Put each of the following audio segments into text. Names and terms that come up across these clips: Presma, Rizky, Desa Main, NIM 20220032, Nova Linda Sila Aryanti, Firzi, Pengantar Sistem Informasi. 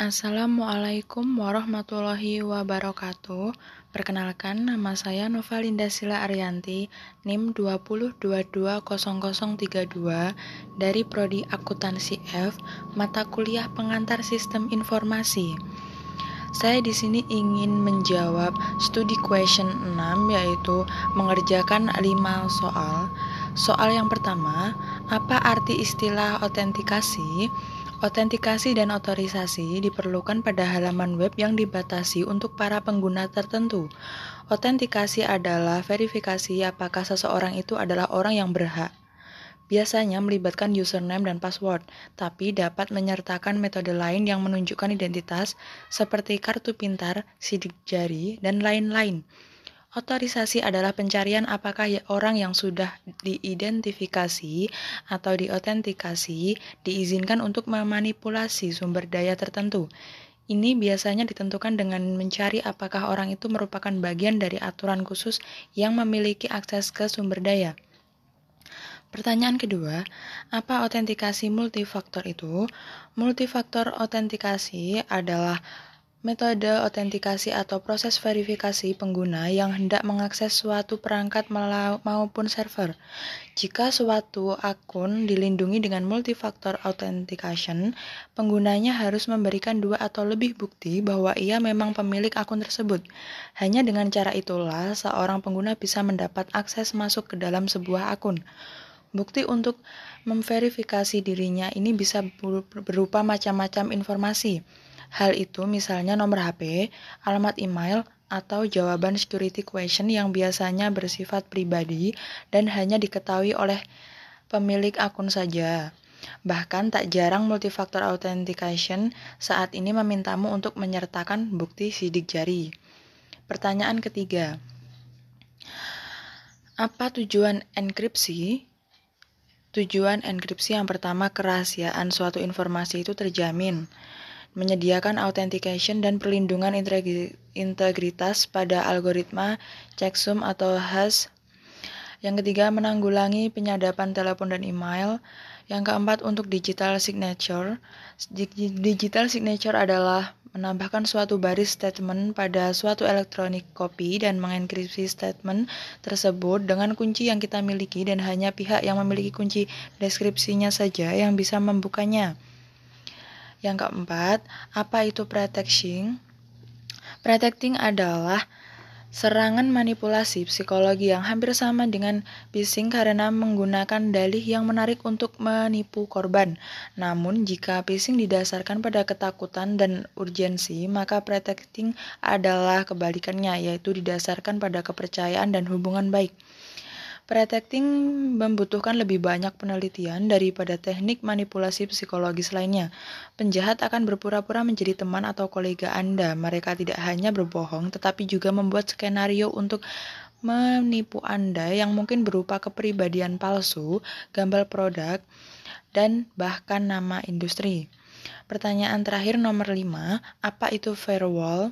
Assalamualaikum warahmatullahi wabarakatuh. Perkenalkan, nama saya Nova Linda Sila Aryanti, NIM 20220032 dari Prodi Akuntansi F, mata kuliah Pengantar Sistem Informasi. Saya di sini ingin menjawab studi question 6, yaitu mengerjakan 5 soal. Soal yang pertama, apa arti istilah autentikasi? Autentikasi dan otorisasi diperlukan pada halaman web yang dibatasi untuk para pengguna tertentu. Autentikasi adalah verifikasi apakah seseorang itu adalah orang yang berhak. Biasanya melibatkan username dan password, tapi dapat menyertakan metode lain yang menunjukkan identitas seperti kartu pintar, sidik jari, dan lain-lain. Otorisasi adalah pencarian apakah orang yang sudah diidentifikasi atau diautentikasi diizinkan untuk memanipulasi sumber daya tertentu. Ini biasanya ditentukan dengan mencari apakah orang itu merupakan bagian dari aturan khusus yang memiliki akses ke sumber daya. Pertanyaan kedua, apa autentikasi multifaktor itu? Multifaktor autentikasi adalah metode autentikasi atau proses verifikasi pengguna yang hendak mengakses suatu perangkat maupun server. Jika suatu akun dilindungi dengan multifaktor authentication, penggunanya harus memberikan 2 atau lebih bukti bahwa ia memang pemilik akun tersebut. Hanya dengan cara itulah seorang pengguna bisa mendapat akses masuk ke dalam sebuah akun. Bukti untuk memverifikasi dirinya ini bisa berupa macam-macam informasi. Hal itu misalnya nomor HP, alamat email, atau jawaban security question yang biasanya bersifat pribadi dan hanya diketahui oleh pemilik akun saja. Bahkan tak jarang multifaktor authentication saat ini memintamu untuk menyertakan bukti sidik jari. Pertanyaan ketiga, apa tujuan enkripsi? Tujuan enkripsi yang pertama, kerahasiaan suatu informasi itu terjamin. Menyediakan authentication dan perlindungan integritas pada algoritma checksum atau hash. Yang ketiga, menanggulangi penyadapan telepon dan email. Yang keempat, untuk digital signature. Digital signature adalah menambahkan suatu baris statement pada suatu electronic copy dan mengenkripsi statement tersebut dengan kunci yang kita miliki, dan hanya pihak yang memiliki kunci deskripsinya saja yang bisa membukanya. Yang keempat, apa itu pretexting? Pretexting adalah serangan manipulasi psikologi yang hampir sama dengan phishing karena menggunakan dalih yang menarik untuk menipu korban. Namun, jika phishing didasarkan pada ketakutan dan urgensi, maka pretexting adalah kebalikannya, yaitu didasarkan pada kepercayaan dan hubungan baik. Pretexting membutuhkan lebih banyak penelitian daripada teknik manipulasi psikologis lainnya. Penjahat akan berpura-pura menjadi teman atau kolega Anda. Mereka tidak hanya berbohong, tetapi juga membuat skenario untuk menipu Anda yang mungkin berupa kepribadian palsu, gambar produk, dan bahkan nama industri. Pertanyaan terakhir nomor 5, apa itu firewall?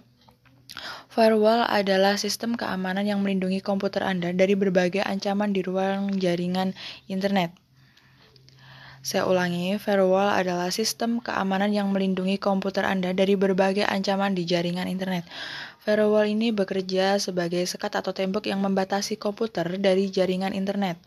Firewall adalah sistem keamanan yang melindungi komputer Anda dari berbagai ancaman di ruang jaringan internet. Saya ulangi, firewall adalah sistem keamanan yang melindungi komputer Anda dari berbagai ancaman di jaringan internet. Firewall ini bekerja sebagai sekat atau tembok yang membatasi komputer dari jaringan internet.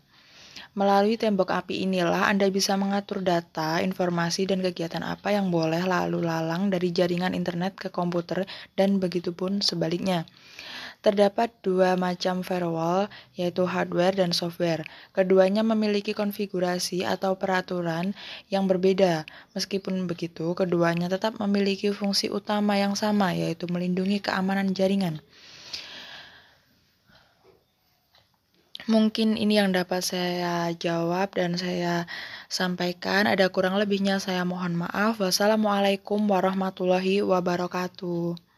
Melalui tembok api inilah Anda bisa mengatur data, informasi, dan kegiatan apa yang boleh lalu lalang dari jaringan internet ke komputer, dan begitu pun sebaliknya. Terdapat 2 macam firewall, yaitu hardware dan software. Keduanya memiliki konfigurasi atau peraturan yang berbeda. Meskipun begitu, keduanya tetap memiliki fungsi utama yang sama, yaitu melindungi keamanan jaringan. Mungkin ini yang dapat saya jawab dan saya sampaikan. Ada kurang lebihnya saya mohon maaf. Wassalamualaikum warahmatullahi wabarakatuh.